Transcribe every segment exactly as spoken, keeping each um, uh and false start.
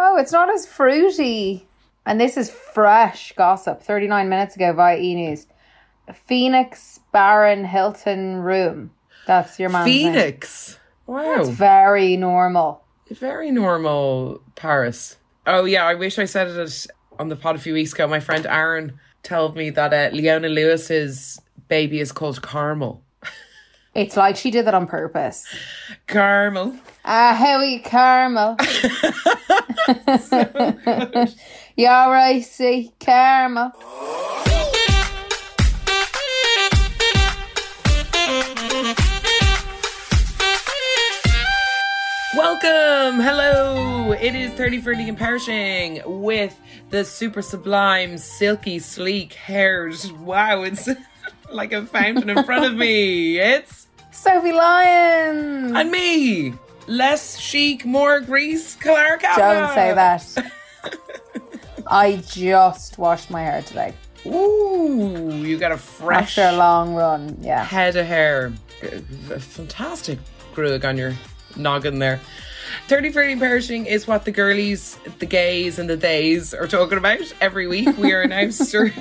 Oh, it's not as fruity. And this is fresh gossip. thirty-nine minutes ago via E! News. Phoenix Baron Hilton room. That's your man's Phoenix. Name. Wow. That's very normal. Very normal Paris. Oh, yeah. I wish I said it on the pod a few weeks ago. My friend Aaron told me that uh, Leona Lewis's baby is called Carmel. It's like she did that on purpose. Carmel. Ah, uh, how are you, Carmel? So you all right, see? Carmel. Welcome. Hello. It is thirty, forty and perishing with the super sublime, silky, sleek haired. Wow, it's like a fountain in front of me. It's Sophie Lyons. And me. Less chic, more grease, Claire Cavanagh. Don't say that. I just washed my hair today. Ooh, you got a fresh... After a long run, yeah. Head of hair. Fantastic grug on your noggin there. thirty, forty and perishing is what the girlies, the gays and the theys are talking about every week. We are now ser-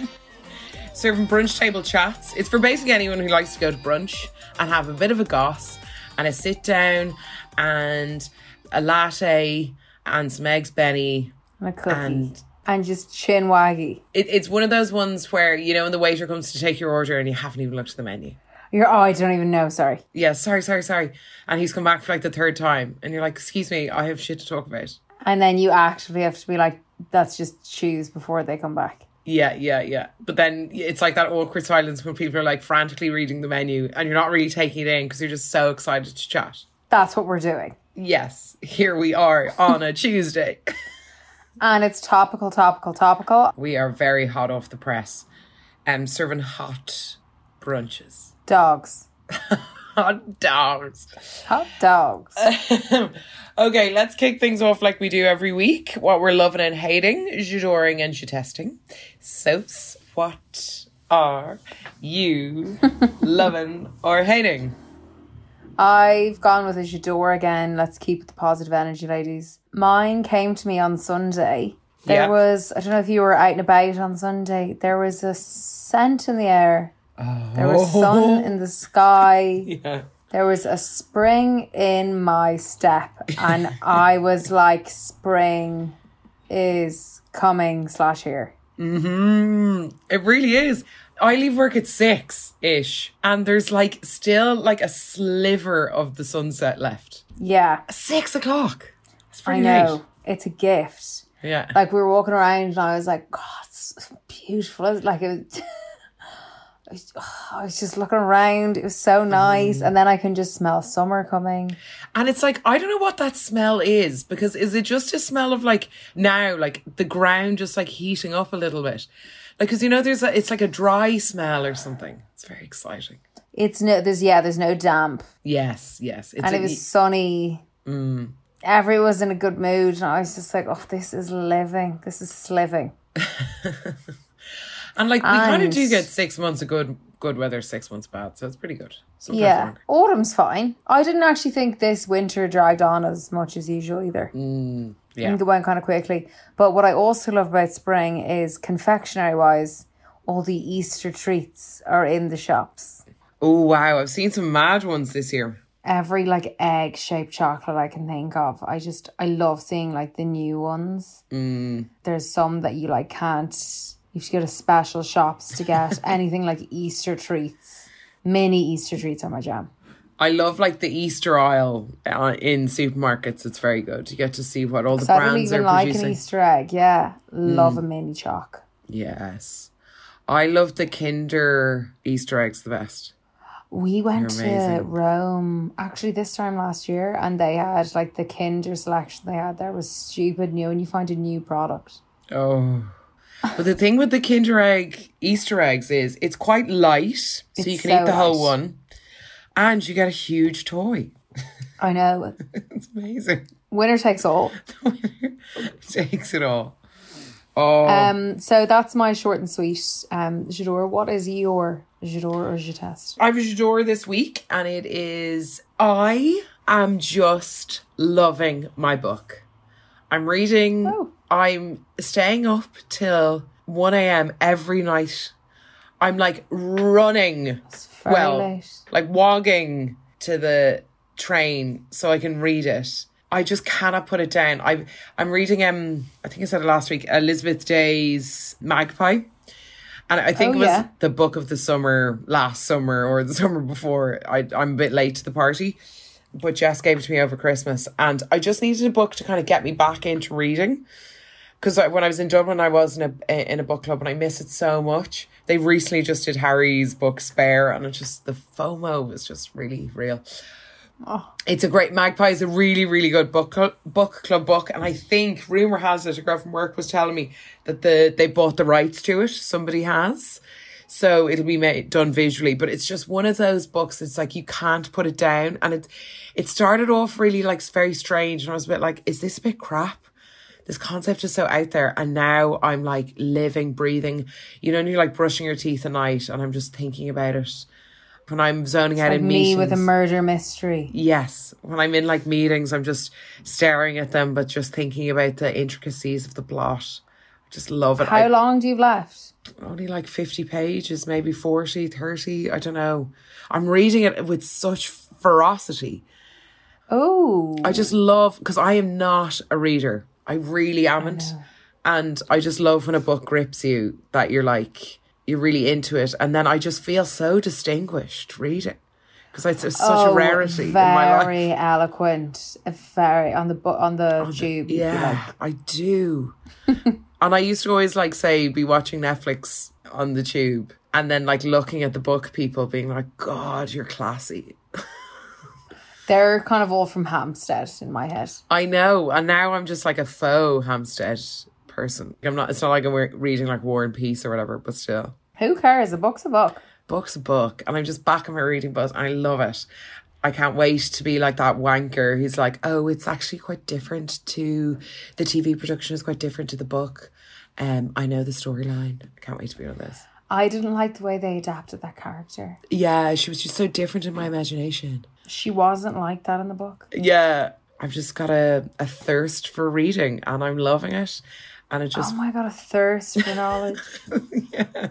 serving brunch table chats. It's for basically anyone who likes to go to brunch and have a bit of a goss and a sit down and a latte and some eggs Benny and a cookie and, and just chin waggy. It, it's one of those ones where, you know, when the waiter comes to take your order and you haven't even looked at the menu. You're, oh, I don't even know, sorry. Yeah, sorry, sorry, sorry. And he's come back for like the third time and you're like, excuse me, I have shit to talk about. And then you actually have to be like, that's just choose before they come back. Yeah, yeah, yeah. But then it's like that awkward silence when people are like frantically reading the menu and you're not really taking it in because you're just so excited to chat. That's what we're doing. Yes, here we are on a Tuesday. And it's topical, topical, topical. We are very hot off the press. Um, serving hot brunches. Dogs. Hot dogs. Hot dogs. Okay, let's kick things off like we do every week. What we're loving and hating, j'adoring and j'testing. So, what are you loving or hating? I've gone with a j'adore again. Let's keep the positive energy, ladies. Mine came to me on Sunday. There yeah. was, I don't know if you were out and about on Sunday, there was a scent in the air. Oh. There was sun in the sky. Yeah. There was a spring in my step. And I was like, spring is coming slash here. Mm-hmm. It really is. I leave work at six-ish. And there's like still like a sliver of the sunset left. Yeah. Six o'clock. It's pretty late. I know. Late. It's a gift. Yeah. Like we were walking around and I was like, God, it's beautiful. It was like it was... I was just looking around. It was so nice. Mm. And then I can just smell summer coming. And it's like, I don't know what that smell is, because is it just a smell of like now, like the ground just like heating up a little bit? Like, because, you know, there's a, it's like a dry smell or something. It's very exciting. It's no, there's, yeah, there's no damp. Yes, yes. It's and a, it was sunny. Mm. Everyone was in a good mood. And I was just like, oh, this is living. This is sliving. And like we and kind of do get six months of good good weather, six months bad, so it's pretty good. Sometimes yeah, longer. Autumn's fine. I didn't actually think this winter dragged on as much as usual either. Mm, yeah, I think it went kind of quickly. But what I also love about spring is confectionery wise, all the Easter treats are in the shops. Oh wow! I've seen some mad ones this year. Every like egg shaped chocolate I can think of. I just I love seeing like the new ones. Mm. There's some that you like can't. You should go to special shops to get anything like Easter treats. Mini Easter treats are my jam. I love like the Easter aisle uh, in supermarkets. It's very good. You get to see what all the brands are like producing. An Easter egg. Yeah. Love mm. a mini choc. Yes. I love the Kinder Easter eggs the best. We went to Rome actually this time last year, and they had like the Kinder selection they had there was stupid new, and you find a new product. Oh. But the thing with the Kinder Egg Easter eggs is it's quite light, so it's you can so eat the whole light. one, and you get a huge toy. I know. It's amazing. Winner takes all. The winner takes it all. Oh. Um, so that's my short and sweet. Um, J'adore, what is your J'adore or J'teste? I have a J'adore this week, and it is I am just loving my book. I'm reading. Oh. I'm staying up till one a.m. every night. I'm like running. Well, late. Like walking to the train so I can read it. I just cannot put it down. I, I'm reading, um, I think I said it last week, Elizabeth Day's Magpie. And I think oh, it was yeah. the book of the summer, last summer or the summer before. I, I'm a bit late to the party, but Jess gave it to me over Christmas. And I just needed a book to kind of get me back into reading. Because when I was in Dublin, I was in a, in a book club, and I miss it so much. They recently just did Harry's book Spare, and it's just, the FOMO was just really real. Oh. It's a great, Magpie is a really, really good book cl- book club book. And I think, rumour has it, a girl from work was telling me that the they bought the rights to it. Somebody has. So it'll be made, done visually. But it's just one of those books. It's like you can't put it down. And it, it started off really like very strange. And I was a bit like, is this a bit crap? This concept is so out there. And now I'm like living, breathing. You know, and you're like brushing your teeth at night. And I'm just thinking about it. When I'm zoning it's out like in meetings. Me with a murder mystery. Yes. When I'm in like meetings, I'm just staring at them, but just thinking about the intricacies of the plot. I just love it. How I, long do you have left? Only like fifty pages, maybe forty, thirty. I don't know. I'm reading it with such ferocity. Oh. I just love, because I am not a reader. I really amn't. I and I just love when a book grips you, that you're like... you're really into it. And then I just feel so distinguished reading, because it's, it's such oh, a rarity in my life. Very eloquent, very on the bu- on the on tube. The, yeah, like. I do. And I used to always like say, be watching Netflix on the tube, and then like looking at the book people being like, God, you're classy. They're kind of all from Hampstead in my head. I know. And now I'm just like a faux Hampstead person. I'm not, it's not like I'm reading like War and Peace or whatever, but still. Who cares? A book's a book. Book's a book. And I'm just back in my reading buzz. I love it. I can't wait to be like that wanker who's like, oh, it's actually quite different to the T V production, is quite different to the book. Um, I know the storyline. I can't wait to be on this. I didn't like the way they adapted that character. Yeah, she was just so different in my imagination. She wasn't like that in the book. Yeah. I've just got a, a thirst for reading, and I'm loving it. And it just... oh my God, a thirst for knowledge. Yeah,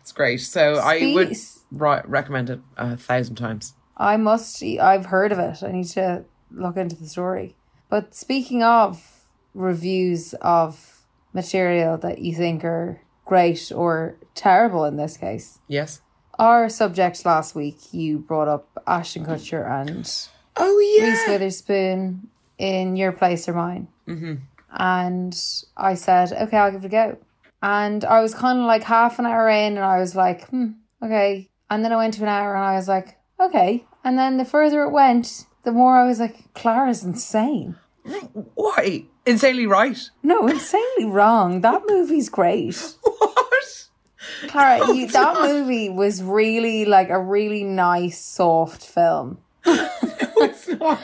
it's great. So Speed. I would ri- recommend it a thousand times. I must, I've heard of it. I need to look into the story. But speaking of reviews of material that you think are great or terrible in this case. Yes. Our subject last week, you brought up Ashton Kutcher and oh, yeah. Reese Witherspoon in Your Place or Mine. Mm-hmm. And I said, okay, I'll give it a go. And I was kind of like half an hour in, and I was like, hmm, okay. And then I went to an hour, and I was like, okay. And then the further it went, the more I was like, Clara's insane. Why? Insanely right? No, insanely wrong. That movie's great. What? Clara, oh, you, that not. movie was really like a really nice, soft film. No, it's not.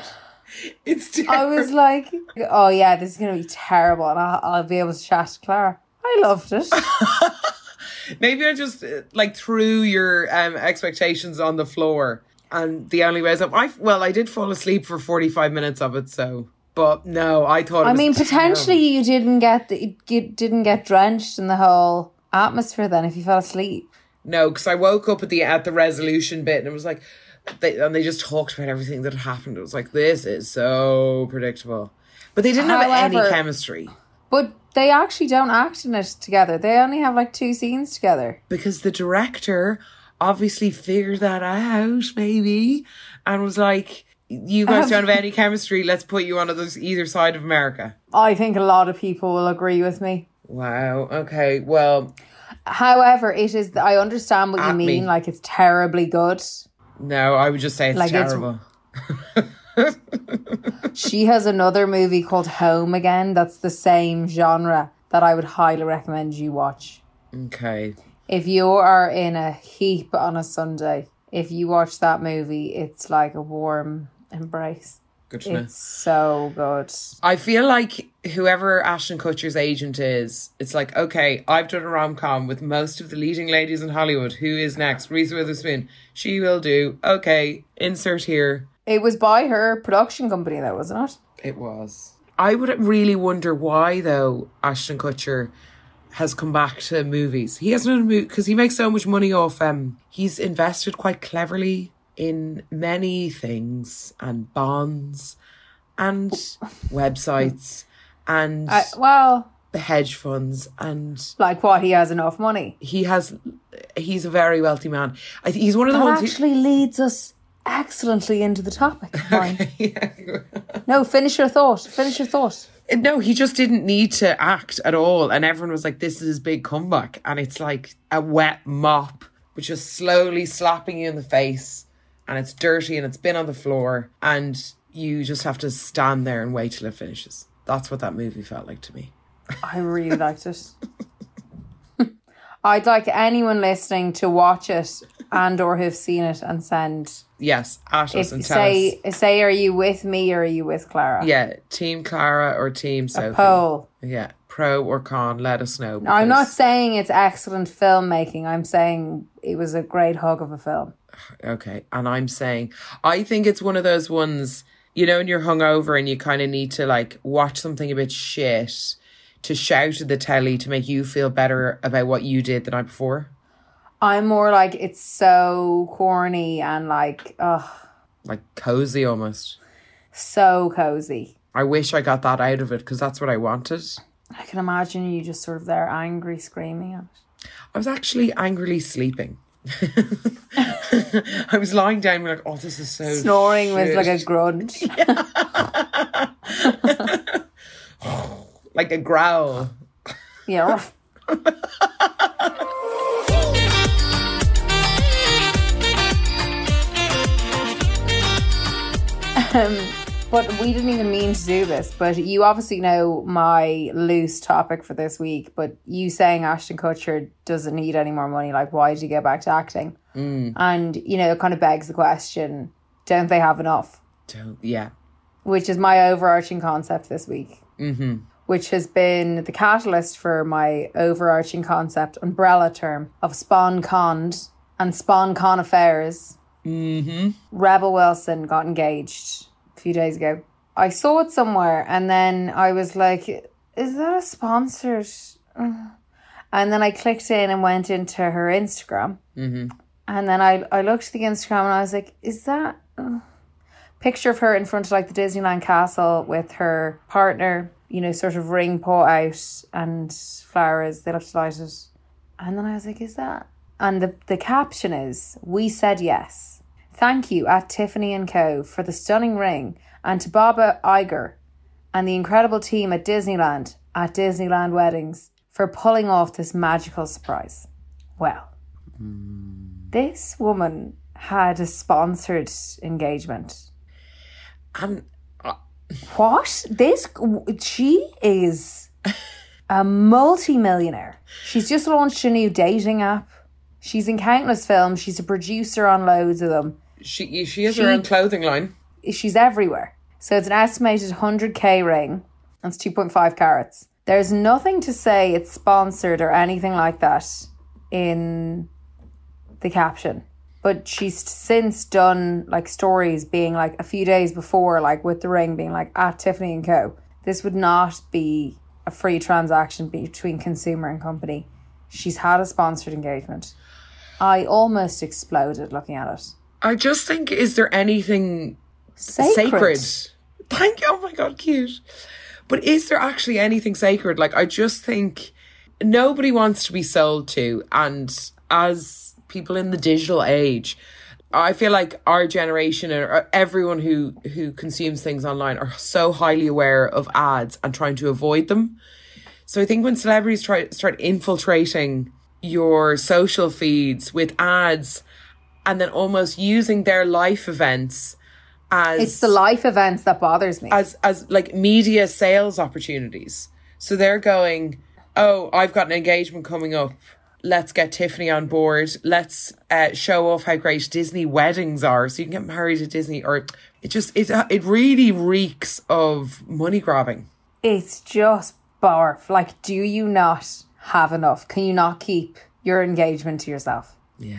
It's terrible. I was like, oh yeah, this is going to be terrible, and I'll, I'll be able to chat to Clara. I loved it. Maybe I just like threw your um, expectations on the floor, and the only way is up. I, well, I did fall asleep for forty-five minutes of it, so. But no, I thought it I was mean, potentially terrible. you didn't get the, you didn't get drenched in the whole atmosphere then if you fell asleep. No, because I woke up at the at the resolution bit, and it was like, They, and they just talked about everything that had happened. It was like, this is so predictable. But they didn't However, have any chemistry. But they actually don't act in it together. They only have like two scenes together. Because the director obviously figured that out, maybe, and was like, you guys don't have any chemistry. Let's put you on those either side of America. I think a lot of people will agree with me. Wow. Okay. Well. However, it is. I understand what you mean. Me. Like, it's terribly good. No, I would just say it's like terrible. It's... She has another movie called Home Again that's the same genre that I would highly recommend you watch. Okay. If you are in a heap on a Sunday, if you watch that movie, it's like a warm embrace. Good to know. It's so good. I feel like whoever Ashton Kutcher's agent is, it's like, okay, I've done a rom-com with most of the leading ladies in Hollywood. Who is next? Reese Witherspoon. She will do. Okay, insert here. It was by her production company though, wasn't it? It was. I would really wonder why though Ashton Kutcher has come back to movies. He hasn't because he makes so much money off. Um, he's invested quite cleverly in many things and bonds and websites and uh, well, the hedge funds and like what he has enough money. He has. He's a very wealthy man. I think he's one of the ones. That actually who- leads us excellently into the topic. Okay, yeah. No, finish your thought. Finish your thought. No, he just didn't need to act at all. And everyone was like, this is his big comeback. And it's like a wet mop, which is slowly slapping you in the face. And it's dirty and it's been on the floor. And you just have to stand there and wait till it finishes. That's what that movie felt like to me. I really liked it. I'd like anyone listening to watch it and or have seen it and send... Yes, at us if, and tell say, us. Say, are you with me or are you with Clara? Yeah, team Clara or team Sophie. A poll. Yeah, pro or con, let us know. No, I'm not saying it's excellent filmmaking. I'm saying it was a great hug of a film. Okay, and I'm saying, I think it's one of those ones, you know, when you're hungover and you kind of need to like watch something a bit shit to shout at the telly to make you feel better about what you did the night before. I'm more like, it's so corny and like, ugh. Like cozy almost. So cozy. I wish I got that out of it because that's what I wanted. I can imagine you just sort of there angry screaming at it. I was actually angrily sleeping. I was lying down like, oh, this is so Snoring shit. Was like a grunt. Like a growl. Yeah. Um, but we didn't even mean to do this, but you obviously know my loose topic for this week, but you saying Ashton Kutcher doesn't need any more money, like why did you go back to acting? Mm. And, you know, it kind of begs the question, don't they have enough? Don't, yeah. Which is my overarching concept this week, mm-hmm. which has been the catalyst for my overarching concept, umbrella term, of spawn conned and spawn con affairs. Mm-hmm. Rebel Wilson got engaged a few days ago. I saw it somewhere and then I was like, is that a sponsored? And then I clicked in and went into her Instagram. Mm-hmm. And then I, I looked at the Instagram and I was like, is that uh, picture of her in front of like the Disneyland castle with her partner, you know, sort of ring paw out and flowers. They looked delighted. And then I was like, is that? And the, the caption is, we said yes. Thank you at Tiffany and Co. for the stunning ring and to Baba Iger and the incredible team at Disneyland, at Disneyland Weddings, for pulling off this magical surprise. Well, mm. this woman had a sponsored engagement. Um, uh, what? This, she is a multi-millionaire. She's just launched a new dating app. She's in countless films. She's a producer on loads of them. She she has she, her own clothing line. She's everywhere. So it's an estimated one hundred K ring. That's two point five carats. There's nothing to say it's sponsored or anything like that in the caption. But she's since done like stories being like a few days before, like with the ring being like at Tiffany and Co. This would not be a free transaction between consumer and company. She's had a sponsored engagement. I almost exploded looking at it. I just think, is there anything sacred? sacred? Thank you. Oh my God, cute. But is there actually anything sacred? Like, I just think nobody wants to be sold to. And as people in the digital age, I feel like our generation or everyone who, who consumes things online are so highly aware of ads and trying to avoid them. So I think when celebrities try start infiltrating your social feeds with ads and then almost using their life events as... It's the life events that bothers me. As, as like media sales opportunities. So they're going, oh, I've got an engagement coming up. Let's get Tiffany on board. Let's uh, show off how great Disney weddings are. So you can get married at Disney. Or it just, it, it really reeks of money grabbing. It's just barf. Like, do you not have enough? Can you not keep your engagement to yourself? Yeah.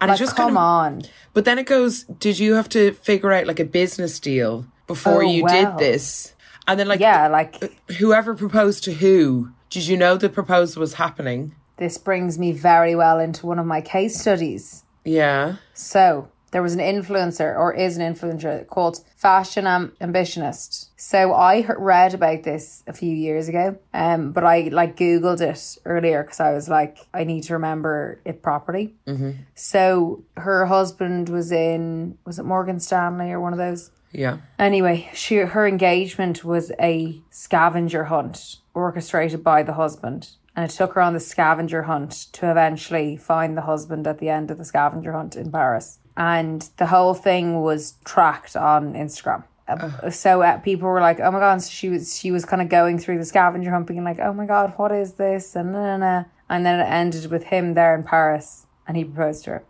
And like, it just come kind of, on. But then it goes, did you have to figure out like a business deal before oh, you well. did this? And then like, yeah, like whoever proposed to who, did you know the proposal was happening? This brings me very well into one of my case studies. Yeah. So there was an influencer, or is an influencer, called Fashion Am- Ambitionist. So I read about this a few years ago, um, but I like Googled it earlier because I was like, I need to remember it properly. Mm-hmm. So her husband was in, was it Morgan Stanley or one of those? Yeah. Anyway, she her engagement was a scavenger hunt orchestrated by the husband. And it took her on the scavenger hunt to eventually find the husband at the end of the scavenger hunt in Paris. And the whole thing was tracked on Instagram. Uh, so uh, people were like, oh my God. And so she was she was kind of going through the scavenger hunt being like, oh my God, what is this? And, nah, nah, nah. And then it ended with him there in Paris and he proposed to her.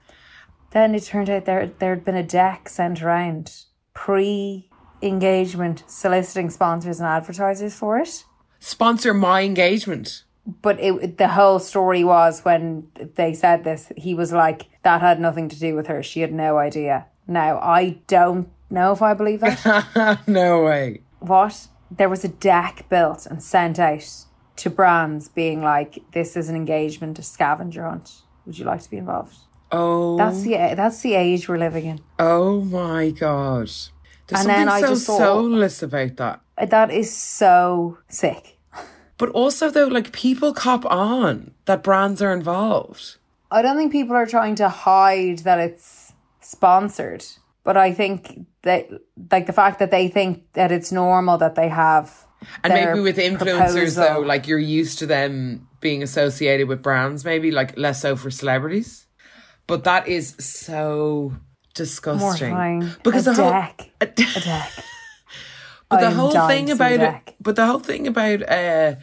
Then it turned out there there had been a deck sent around pre-engagement soliciting sponsors and advertisers for it. Sponsor my engagement. But it, the whole story was when they said this, he was like, that had nothing to do with her. She had no idea. Now, I don't know if I believe that. No way. What? There was a deck built and sent out to brands being like, this is an engagement, a scavenger hunt. Would you like to be involved? Oh. That's the, that's the age we're living in. Oh my God. There's and something then I so just thought, soulless about that. That is so sick. But also, though, like, people cop on that brands are involved. I don't think people are trying to hide that it's sponsored. But I think that, like, the fact that they think that it's normal that they have. And maybe with influencers, proposal. though, like, you're used to them being associated with brands, maybe, like, less so for celebrities. But that is so disgusting. Mortifying. Because a deck. Whole, a, d- a deck. But the, whole thing about it, but the whole thing about uh,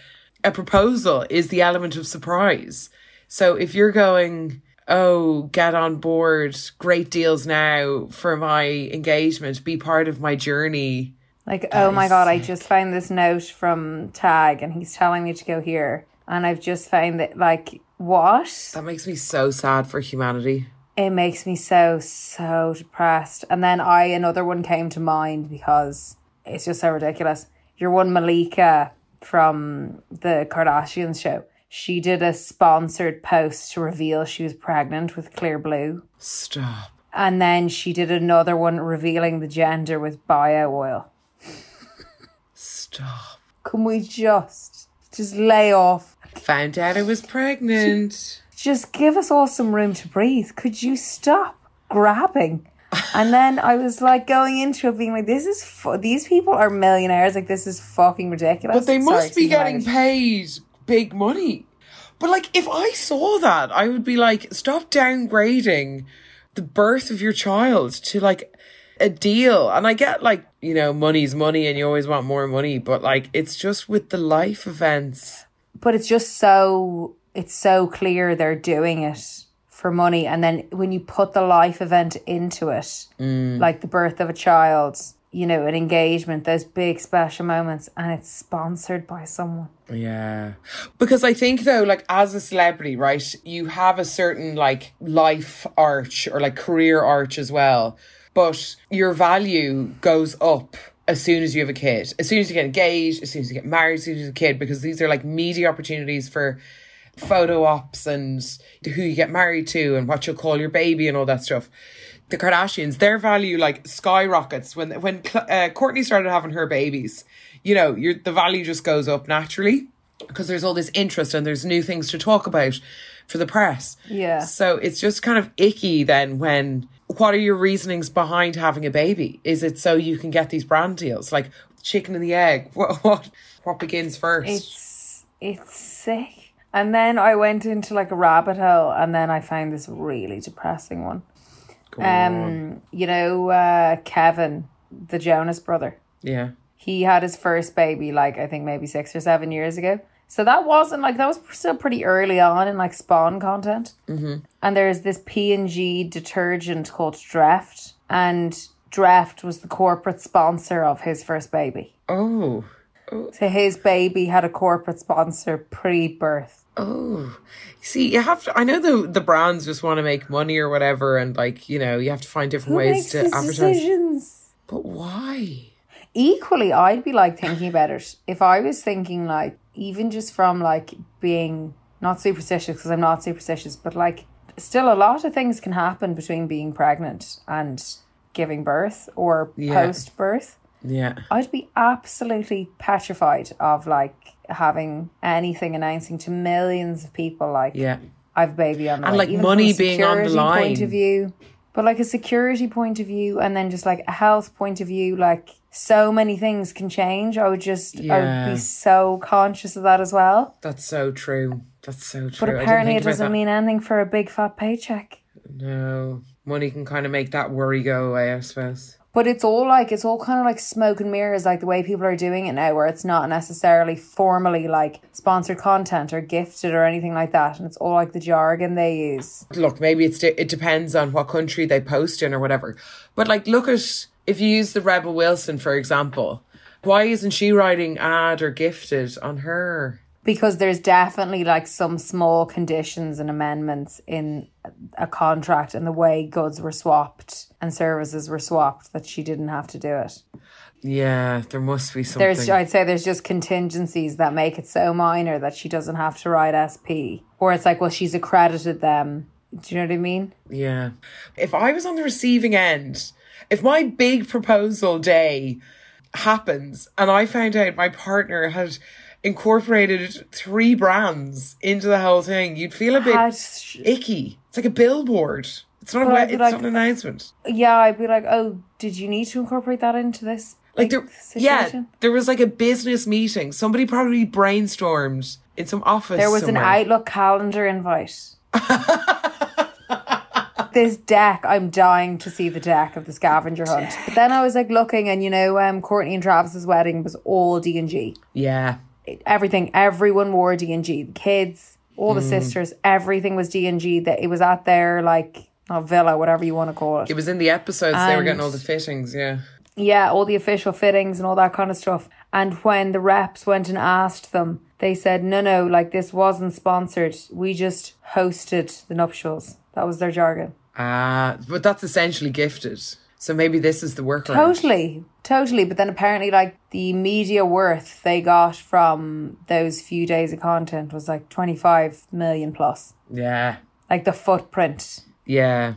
a proposal is the element of surprise. So if you're going, oh, get on board, great deals now for my engagement, be part of my journey. Like, oh my God, I just found this note from Tag and he's telling me to go here. And I've just found that, like, what? That makes me so sad for humanity. It makes me so, so depressed. And then I, another one came to mind because... It's just so ridiculous. Your one Malika from the Kardashians show. She did a sponsored post to reveal she was pregnant with Clear Blue. Stop. And then she did another one revealing the gender with bio oil. Stop. Can we just, just lay off? Found out I was pregnant. Just give us all some room to breathe. Could you stop grabbing? And then I was like going into it being like, this is, fu- these people are millionaires. Like, this is fucking ridiculous. But they must Sorry, be getting paid big money. But like, if I saw that, I would be like, stop downgrading the birth of your child to like a deal. And I get like, you know, money's money and you always want more money. But like, it's just with the life events. But it's just so, it's so clear they're doing it for money. And then when you put the life event into it, mm. like the birth of a child, you know, an engagement, those big special moments, and it's sponsored by someone. Yeah. Because I think though, like as a celebrity, right, you have a certain like life arch or like career arch as well. But your value goes up as soon as you have a kid, as soon as you get engaged, as soon as you get married, as soon as you have a kid, because these are like media opportunities for photo ops and who you get married to and what you'll call your baby and all that stuff. The Kardashians, their value like skyrockets. When when uh, Kourtney started having her babies, you know, your the value just goes up naturally because there's all this interest and there's new things to talk about for the press. Yeah. So it's just kind of icky then when, what are your reasonings behind having a baby? Is it so you can get these brand deals? Like chicken and the egg, what, what, what begins first? It's, it's sick. And then I went into like a rabbit hole and then I found this really depressing one. Come um, you know, uh, Kevin, the Jonas brother. Yeah. He had his first baby, like, I think maybe six or seven years ago. So that wasn't, like, that was still pretty early on in, like, spawn content. Mm-hmm. And there's this P and G detergent called Dreft. And Dreft was the corporate sponsor of his first baby. Oh. oh. So his baby had a corporate sponsor pre-birth. Oh, see, you have to, I know the the brands just want to make money or whatever, and, like, you know, you have to find different Who ways makes to these advertise. Decisions? But why? Equally, I'd be, like, thinking about it. If I was thinking, like, even just from, like, being not superstitious, because I'm not superstitious, but, like, still a lot of things can happen between being pregnant and giving birth or yeah. post-birth. Yeah. I'd be absolutely petrified of, like, having anything announcing to millions of people, like, yeah. I have a baby on the and, like, even money being on the line. Point of view, but, like, a security point of view and then just, like, a health point of view, like, so many things can change. I would just, yeah. I would be so conscious of that as well. That's so true. That's so true. But apparently it doesn't that. mean anything for a big fat paycheck. No. Money can kind of make that worry go away, I suppose. But it's all like, it's all kind of like smoke and mirrors, like the way people are doing it now, where it's not necessarily formally like sponsored content or gifted or anything like that. And it's all like the jargon they use. Look, maybe it's de- it depends on what country they post in or whatever. But like, look at, if you use the Rebel Wilson, for example, why isn't she writing ad or gifted on her? Because there's definitely like some small conditions and amendments in a contract and the way goods were swapped and services were swapped that she didn't have to do it. Yeah, there must be something. There's, I'd say there's just contingencies that make it so minor that she doesn't have to write S P. Or it's like, well, she's accredited them. Do you know what I mean? Yeah. If I was on the receiving end, if my big proposal day happens and I found out my partner had incorporated three brands into the whole thing, you'd feel a bit Has, icky. It's like a billboard. It's not a, it's like, not an announcement. Yeah, I'd be like, oh, did you need to incorporate that into this? Like, like there, yeah, there was like a business meeting. Somebody probably brainstormed in some office. There was somewhere. An Outlook calendar invite. This deck, I'm dying to see the deck of the scavenger hunt. But then I was like looking, and you know, um, Courtney and Travis's wedding was all D and G. Yeah. Everything, everyone wore D and G. The kids, all the mm. sisters, everything was D and G. That it was at their like oh, villa, whatever you want to call it. It was in the episodes. And they were getting all the fittings, yeah. Yeah, all the official fittings and all that kind of stuff. And when the reps went and asked them, they said, no, no, like this wasn't sponsored. We just hosted the nuptials. That was their jargon. Ah, uh, but that's essentially gifted. So maybe this is the workaround. Totally, totally. But then apparently like the media worth they got from those few days of content was like twenty-five million plus. Yeah. Like the footprint. Yeah.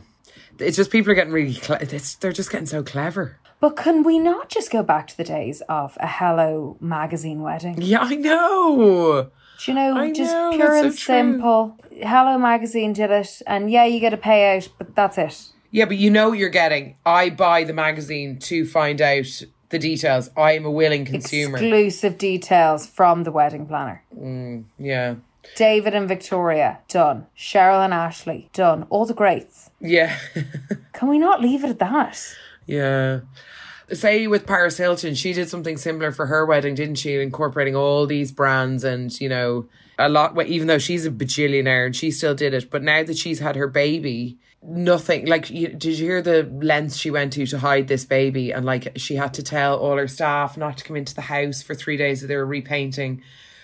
It's just people are getting really, cle- it's, they're just getting so clever. But can we not just go back to the days of a Hello magazine wedding? Yeah, I know. Do you know, I just know, pure and so simple. True. Hello magazine did it. And yeah, you get a payout, but that's it. Yeah, but you know what you're getting. I buy the magazine to find out the details. I am a willing consumer. Exclusive details from the wedding planner. Mm, yeah. David and Victoria, done. Cheryl and Ashley, done. All the greats. Yeah. Can we not leave it at that? Yeah. Say with Paris Hilton, she did something similar for her wedding, didn't she? Incorporating all these brands and, you know, a lot, even though she's a bajillionaire and she still did it. But now that she's had her baby... Nothing like you, did you hear the lengths she went to to hide this baby? And like she had to tell all her staff not to come into the house for three days that they were repainting,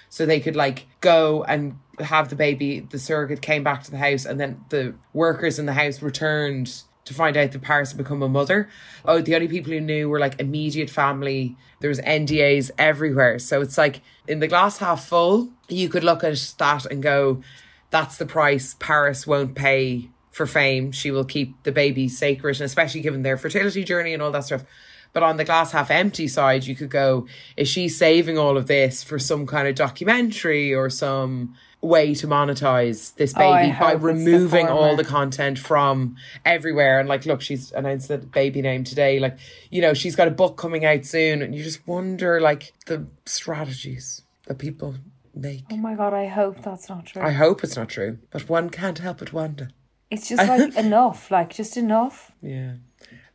so they could like go and have the baby. The surrogate came back to the house, and then the workers in the house returned to find out that Paris had become a mother. Oh, the only people who knew were like immediate family. There was N D As everywhere, so it's like in the glass half full. You could look at that and go, "That's the price Paris won't pay." For fame, she will keep the baby sacred, and especially given their fertility journey and all that stuff. But on the glass half empty side, you could go, is she saving all of this for some kind of documentary or some way to monetize this baby oh, by removing the all the content from everywhere? And like, look, she's announced the baby name today. Like, you know, she's got a book coming out soon, and you just wonder like the strategies that people make. Oh my God, I hope that's not true. I hope it's not true, but one can't help but wonder. It's just like enough, like just enough. Yeah.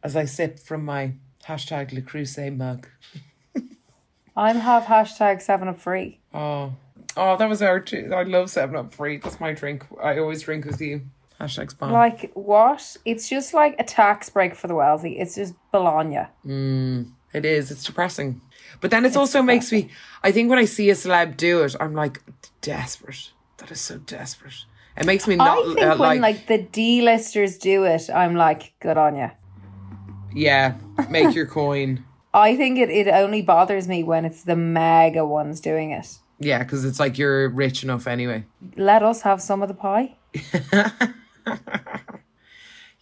As I sip from my hashtag Le Creuset mug. I'm have hashtag seven up Free. Oh, oh, that was our two. I love seven up Free. That's my drink. I always drink with you. Hashtag spam. Like what? It's just like a tax break for the wealthy. It's just bologna. Mm, it is. It's depressing. But then it it's also depressing. Makes me, I think when I see a celeb do it, I'm like desperate. That is so desperate. It makes me not I think uh, when like, like the D-listers do it, I'm like, good on you. Yeah, make your coin. I think it, it only bothers me when it's the mega ones doing it. Yeah, because it's like you're rich enough anyway. Let us have some of the pie.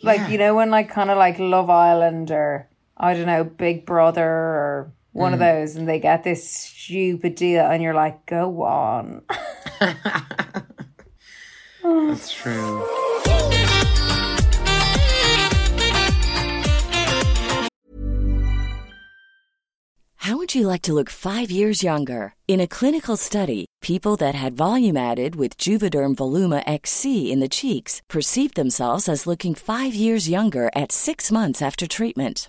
Like, yeah. You know, when like kind of like Love Island or, I don't know, Big Brother or one mm. of those, and they get this stupid deal and you're like, go on. That's true. How would you like to look five years younger? In a clinical study, people that had volume added with Juvederm Voluma X C in the cheeks perceived themselves as looking five years younger at six months after treatment.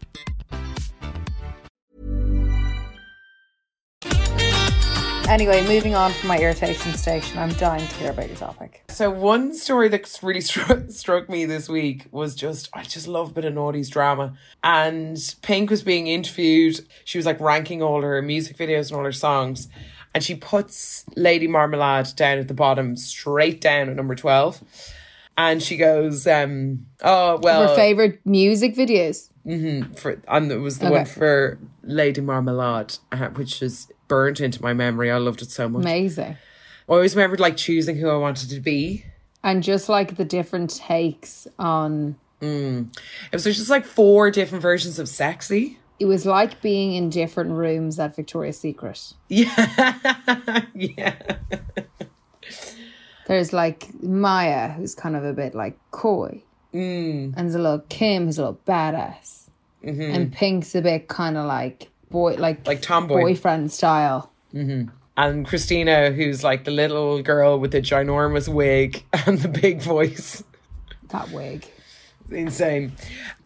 Anyway, moving on from my irritation station. I'm dying to hear about your topic. So one story that really struck, struck me this week was just, I just love a bit of noughties drama. And Pink was being interviewed. She was like ranking all her music videos and all her songs. And she puts Lady Marmalade down at the bottom, straight down at number twelve. And she goes, um, oh, well. Her favourite music videos. Mm-hmm. For, and it was the okay. one for Lady Marmalade, uh, which is... burnt into my memory. I loved it so much. Amazing. I always remembered like choosing who I wanted to be. And just like the different takes on... Mm. It was just like four different versions of sexy. It was like being in different rooms at Victoria's Secret. Yeah. Yeah. There's like Maya, who's kind of a bit like coy. Mm. And there's a little Kim, who's a little badass. Mm-hmm. And Pink's a bit kind of like... boy like like tomboy boyfriend style. Mm-hmm. And Christina, who's like the little girl with the ginormous wig and the big voice. That wig, insane.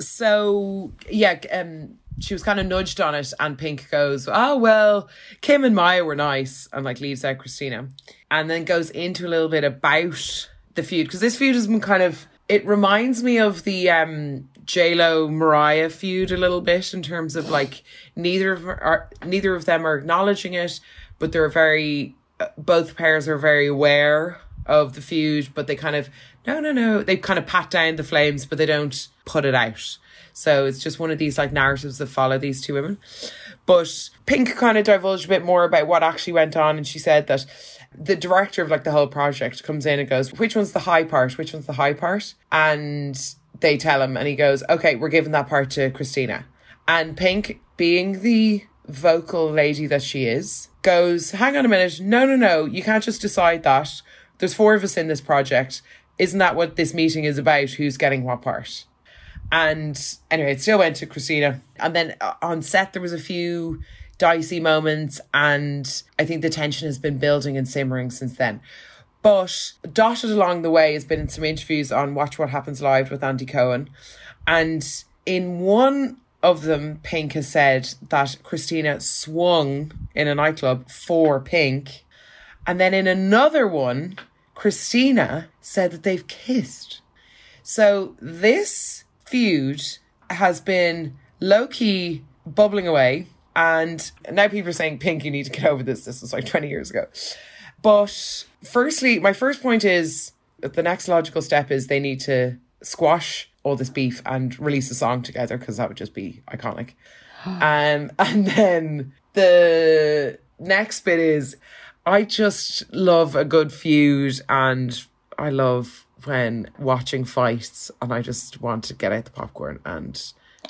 So yeah, um she was kind of nudged on it, and Pink goes, oh well, Kim and Maya were nice, and like leaves out Christina, and then goes into a little bit about the feud, because this feud has been kind of, it reminds me of the um J Lo Mariah feud a little bit, in terms of like neither of are neither of them are acknowledging it, but they're very both pairs are very aware of the feud, but they kind of no no no they kind of pat down the flames, but they don't put it out. So it's just one of these like narratives that follow these two women. But Pink kind of divulged a bit more about what actually went on, and she said that the director of like the whole project comes in and goes, which one's the high part which one's the high part and they tell him, and he goes, okay, we're giving that part to Christina. And Pink, being the vocal lady that she is, goes, hang on a minute, no, no, no, you can't just decide that. There's four of us in this project. Isn't that what this meeting is about? Who's getting what part? And anyway, it still went to Christina. And then on set, there was a few dicey moments, and I think the tension has been building and simmering since then. But dotted along the way has been some interviews on Watch What Happens Live with Andy Cohen. And in one of them, Pink has said that Christina swung in a nightclub for Pink. And then in another one, Christina said that they've kissed. So this feud has been low-key bubbling away. And now people are saying, Pink, you need to get over this. This was like twenty years ago. But firstly, my first point is that the next logical step is they need to squash all this beef and release a song together, because that would just be iconic. um, and then the next bit is I just love a good feud, and I love when watching fights and I just want to get out the popcorn and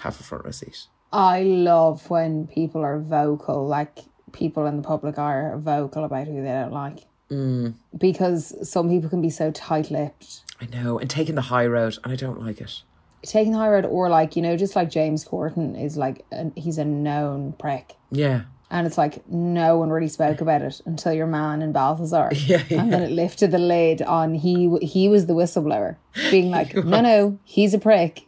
have a front row seat. I love when people are vocal, like people in the public are vocal about who they don't like. Mm. Because some people can be so tight-lipped. I know, and taking the high road, and I don't like it. Taking the high road, or like, you know, just like James Corden is like, an, he's a known prick. Yeah. And it's like, no one really spoke about it until your man in Balthazar. Yeah, yeah. And then it lifted the lid on, he he was the whistleblower, being like, no, no, he's a prick.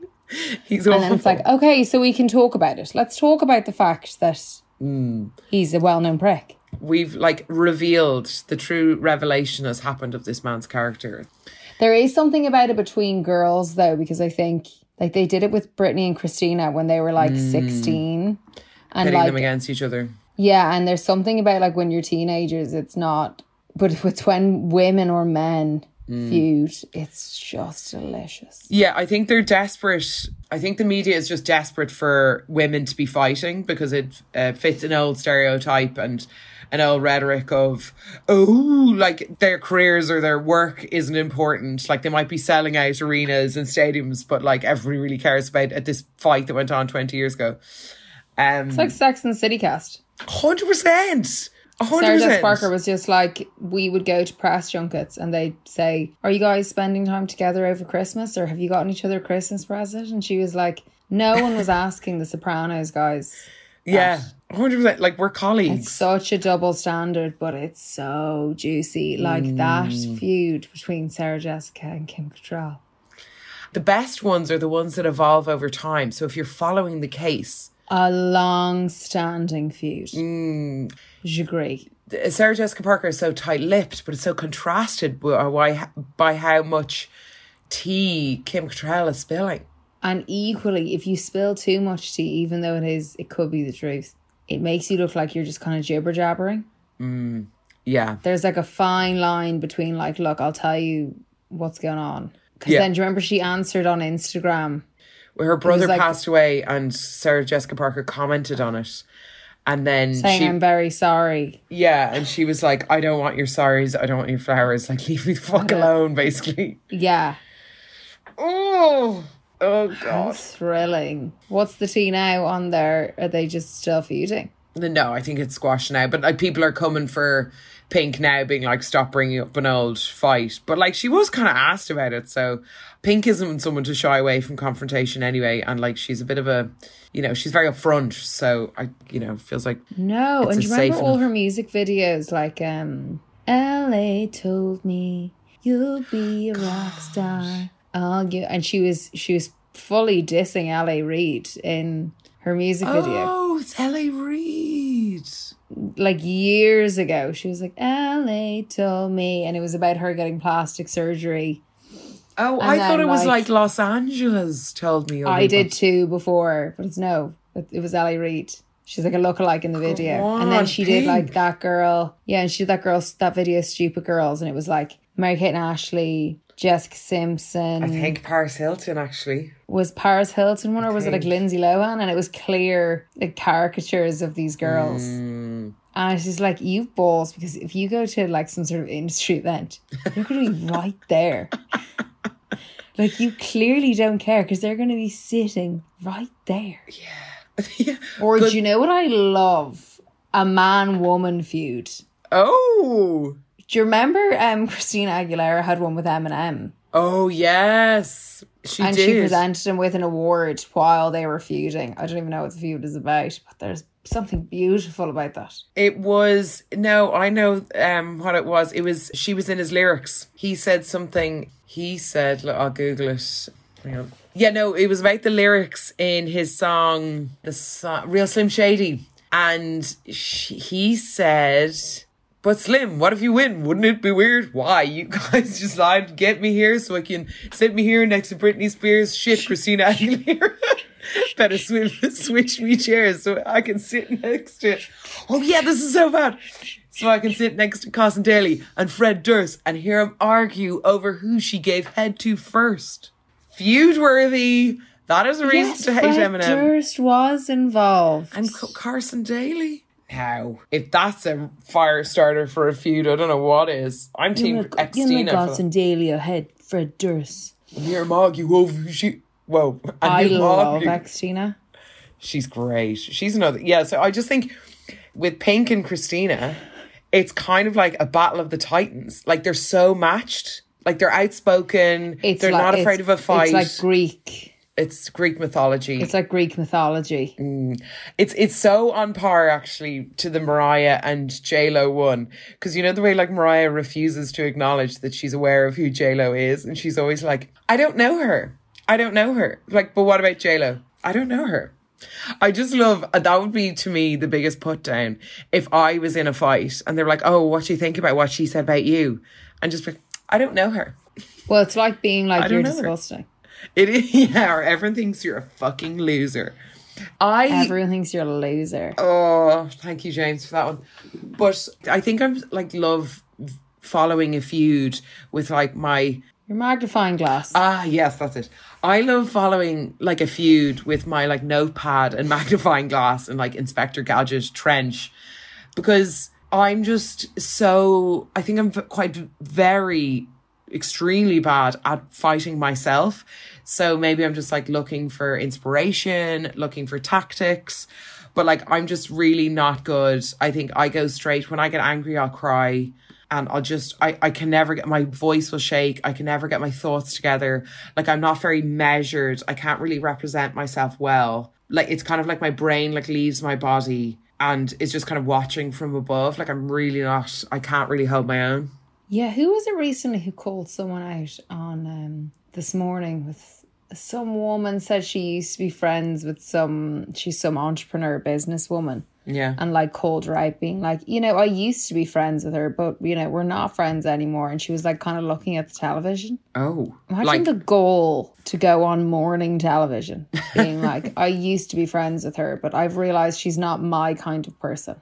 He's and awful. Then it's like, okay, so we can talk about it. Let's talk about the fact that mm. he's a well-known prick. We've like revealed, the true revelation has happened of this man's character. There is something about it between girls though, because I think like they did it with Britney and Christina when they were like mm. sixteen. And pitting like, them against each other. Yeah, and there's something about like when you're teenagers, it's not, but it's when women or men mm. feud, it's just delicious. Yeah, I think they're desperate. I think the media is just desperate for women to be fighting because it uh, fits an old stereotype and an old rhetoric of, oh, like their careers or their work isn't important. Like they might be selling out arenas and stadiums, but like everybody really cares about at this fight that went on twenty years ago. Um, it's like Sex and the City cast. one hundred percent. one hundred percent. Sarah Jessica Parker was just like, we would go to press junkets and they'd say, are you guys spending time together over Christmas, or have you gotten each other a Christmas present? And she was like, no one was asking the Sopranos guys. Yeah, one hundred percent. Like, we're colleagues. It's such a double standard, but it's so juicy. Like mm. that feud between Sarah Jessica and Kim Cattrall. The best ones are the ones that evolve over time. So if you're following the case... A long-standing feud. Mm. J'agree. Sarah Jessica Parker is so tight-lipped, but it's so contrasted by, by how much tea Kim Cattrall is spilling. And equally, if you spill too much tea, even though it is, it could be the truth, it makes you look like you're just kind of jibber-jabbering. Mm. Yeah. There's like a fine line between like, look, I'll tell you what's going on. Because yeah. then, do you remember she answered on Instagram... Her brother like, passed away and Sarah Jessica Parker commented on it. And then saying, she, I'm very sorry. Yeah. And she was like, I don't want your sorries. I don't want your flowers. Like, leave me the fuck alone, basically. Yeah. Oh, oh God. How thrilling. What's the tea now on there? Are they just still feuding? No, I think it's squashed now. But like, people are coming for Pink now, being like, stop bringing up an old fight. But like, she was kind of asked about it. So Pink isn't someone to shy away from confrontation anyway. And like, she's a bit of a, you know, she's very upfront. So I, you know, feels like. No, it's and do you remember all enough. Her music videos? Like, um, L A told me you'll be a God. rock star. I'll give, and she was, she was fully dissing L A Reid in her music oh, video. Oh, it's L A Reid. Like years ago, she was like, L A told me, and it was about her getting plastic surgery. Oh, and I thought it like, was like Los Angeles told me. I did much. too before, but it's no, it, it was L A Reid. She's like a lookalike in the Come video. On, and then she Pink. did like that girl. Yeah, and she did that girl, that video, Stupid Girls. And it was like Mary-Kate and Ashley, Jessica Simpson. I think Paris Hilton actually. Was Paris Hilton one, or was it like Lindsay Lohan? And it was clear, like caricatures of these girls. Mm. And it's just like, you've balls, because if you go to like some sort of industry event, you're going to be right there. Like, you clearly don't care, because they're going to be sitting right there. Yeah. yeah. Or but, do you know what I love? A man-woman feud. Oh. Do you remember um, Christina Aguilera had one with Eminem? Oh, yes. She and did. She presented him with an award while they were feuding. I don't even know what the feud is about, but there's something beautiful about that. It was, no, I know um, what it was. It was, she was in his lyrics. He said something, he said, look, I'll Google it. Hang on. Yeah, no, it was about the lyrics in his song, the song, Real Slim Shady. And she, he said, but Slim, what if you win? Wouldn't it be weird? Why? You guys just lied to get me here so I can sit me here next to Britney Spears. Shit, Christina Aguilera. Better switch, switch me chairs so I can sit next to... Oh yeah, this is so bad. So I can sit next to Carson Daly and Fred Durst and hear them argue over who she gave head to first. Feud-worthy. That is a reason yes, to hate Fred Eminem. Fred Durst was involved. And C- Carson Daly? Now, if that's a fire starter for a feud, I don't know what is. I'm team like, Christina. You know Carson Daly ahead, Fred Durst. You're Maggie over she. Whoa. And I love Christina. She's great. She's another. Yeah, so I just think with Pink and Christina, it's kind of like a battle of the titans. Like, they're so matched. Like, they're outspoken. It's they're like, not afraid of a fight. It's like Greek. It's Greek mythology. It's like Greek mythology. Mm. It's it's so on par, actually, to the Mariah and J Lo one. Because you know the way, like, Mariah refuses to acknowledge that she's aware of who J Lo is. And she's always like, I don't know her. I don't know her. Like, but what about J Lo? I don't know her. I just love, that would be, to me, the biggest put down. If I was in a fight and they were like, oh, what do you think about what she said about you? And just like, I don't know her. Well, it's like being like, you're disgusting. Her. It is, yeah, or everyone thinks you're a fucking loser. I Everyone thinks you're a loser. Oh, thank you, James, for that one. But I think I'm like love following a feud with like my Your magnifying glass. Ah, yes, that's it. I love following like a feud with my like notepad and magnifying glass and like Inspector Gadget trench, because I'm just so I think I'm quite very extremely bad at fighting myself. So maybe I'm just like looking for inspiration, looking for tactics, but like I'm just really not good. I think I go straight. When I get angry, I'll cry and I'll just, I, I can never get, my voice will shake. I can never get my thoughts together. Like I'm not very measured. I can't really represent myself well. Like it's kind of like my brain like leaves my body and it's just kind of watching from above. Like I'm really not, I can't really hold my own. Yeah, who was it recently who called someone out on um, This Morning with some woman said she used to be friends with some, she's some entrepreneur businesswoman. Yeah. And like called her out being like, you know, I used to be friends with her, but you know, we're not friends anymore. And she was like kind of looking at the television. Oh. Imagine like- the goal to go on morning television being like, I used to be friends with her, but I've realized she's not my kind of person.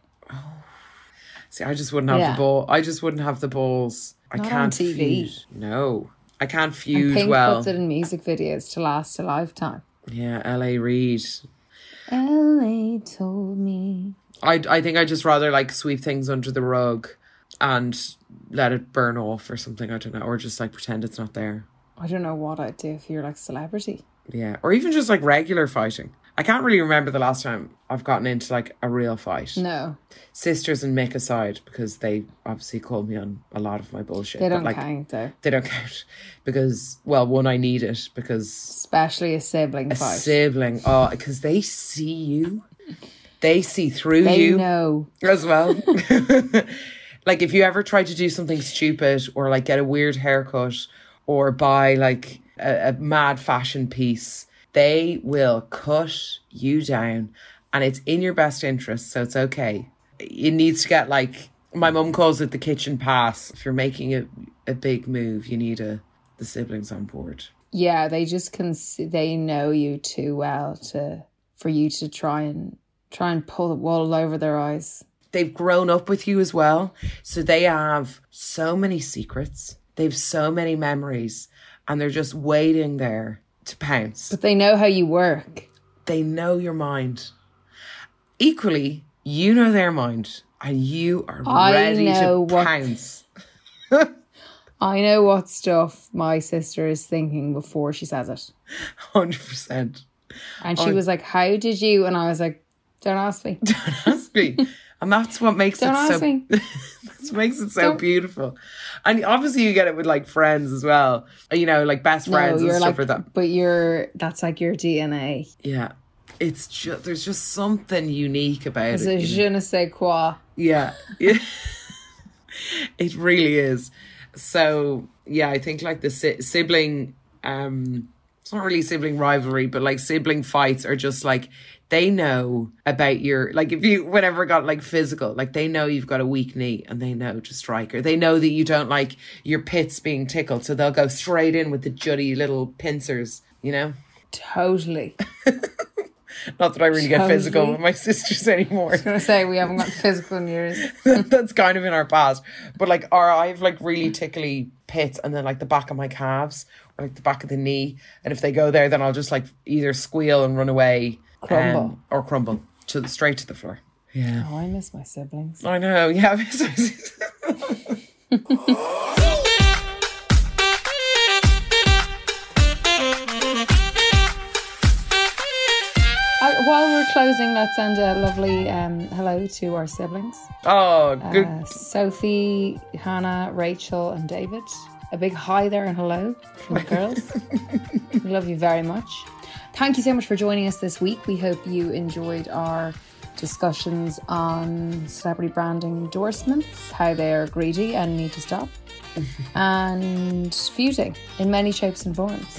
See, I just wouldn't have yeah. the ball. I just wouldn't have the balls. I Not can't on T V. Feud. No, I can't feud and Pink well. Puts it in music videos to last a lifetime. Yeah, L A Reid. L A told me. I I think I just rather like sweep things under the rug, and let it burn off or something. I don't know, or just like pretend it's not there. I don't know what I'd do if you're like celebrity. Yeah, or even just like regular fighting. I can't really remember the last time I've gotten into like a real fight. No. Sisters and Mick aside, because they obviously called me on a lot of my bullshit. They don't but, like, count though. They don't count because, well, one, I need it because... Especially a sibling a fight. A sibling. Oh, because they see you. They see through they you. They know. As well. Like if you ever try to do something stupid or like get a weird haircut or buy like a, a mad fashion piece... They will cut you down and it's in your best interest, so it's okay. It needs to get like, my mum calls it the kitchen pass. If you're making a, a big move, you need a, the siblings on board. Yeah, they just can, they know you too well to for you to try and try and pull the wool over their eyes. They've grown up with you as well. So they have so many secrets. They have so many memories and they're just waiting there to pounce. But they know how you work. They know your mind. Equally, you know their mind and you are I ready to what, pounce. I know what stuff my sister is thinking before she says it. one hundred percent. And she oh, was like, how did you? And I was like, don't ask me. Don't ask me. And that's what makes don't it ask so me. That's what makes it so don't. Beautiful. And obviously you get it with like friends as well. You know, like best friends no, and stuff like, like that. But you're that's like your D N A. Yeah. it's just, there's just something unique about it's it. It's a je ne sais quoi. Yeah. It really is. So, yeah, I think like the si- sibling, um, it's not really sibling rivalry, but like sibling fights are just like, they know about your, like if you, whenever got like physical, like they know you've got a weak knee and they know to strike her. They know that you don't like your pits being tickled. So they'll go straight in with the juddy little pincers, you know? Totally. Not that I really totally. get physical with my sisters anymore. I was going to say, we haven't got physical in years. That's kind of in our past. But like, our, I have like really tickly pits and then like the back of my calves, or like the back of the knee. And if they go there, then I'll just like either squeal and run away. Crumble. Um, or crumble to the, straight to the floor. Yeah. Oh, I miss my siblings. I know. Yeah, I miss my siblings. While we're closing, let's send a lovely um, hello to our siblings. Oh, good. Uh, Sophie, Hannah, Rachel and David. A big hi there and hello from the girls. We love you very much. Thank you so much for joining us this week. We hope you enjoyed our discussions on celebrity branding endorsements, how they are greedy and need to stop, and feuding in many shapes and forms.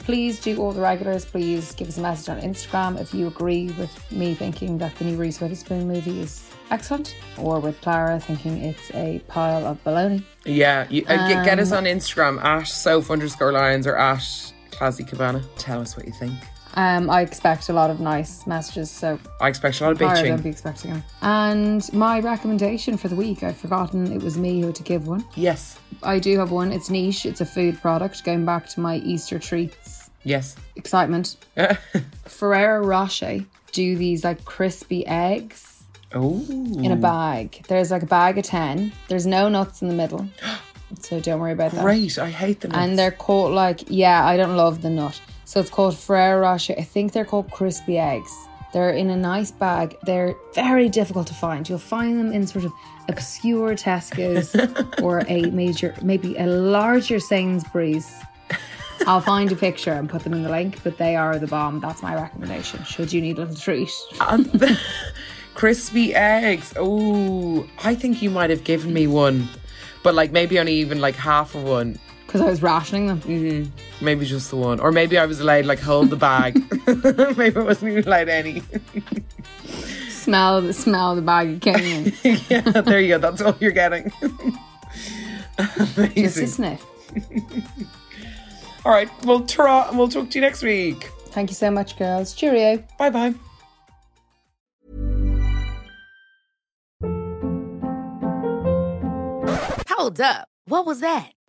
Please do all the regulars. Please give us a message on Instagram if you agree with me thinking that the new Reese Witherspoon movie is excellent, or with Clara thinking it's a pile of baloney. Yeah, you, um, get, get us on Instagram at Soph underscore Lions or at Classy Cabana. Tell us what you think. Um, I expect a lot of nice messages, so I expect a lot of bitching. I don't be expecting them. And my recommendation for the week, I've forgotten it was me who had to give one. Yes, I do have one. It's niche. It's a food product. Going back to my Easter treats. Yes. Excitement. Ferrero Rocher do these like crispy eggs. Oh. In a bag. There's like a bag of ten. There's no nuts in the middle. So don't worry about that. Great, I hate the nuts. And they're called like, yeah, I don't love the nut. So it's called Ferrero Rocher. I think they're called crispy eggs. They're in a nice bag. They're very difficult to find. You'll find them in sort of obscure Tesco's or a major, maybe a larger Sainsbury's. I'll find a picture and put them in the link, but they are the bomb. That's my recommendation, should you need a little treat. Crispy eggs. Oh, I think you might have given me one. But like maybe only even like half of one. Because I was rationing them. Mm-hmm. Maybe just the one. Or maybe I was allowed like hold the bag. Maybe I wasn't even allowed any. Smell the smell the bag you came in. Yeah, there you go. That's all you're getting. Amazing. Just a sniff. All right. Well, ta-ra, and we'll talk to you next week. Thank you so much, girls. Cheerio. Bye-bye. Hold up. What was that?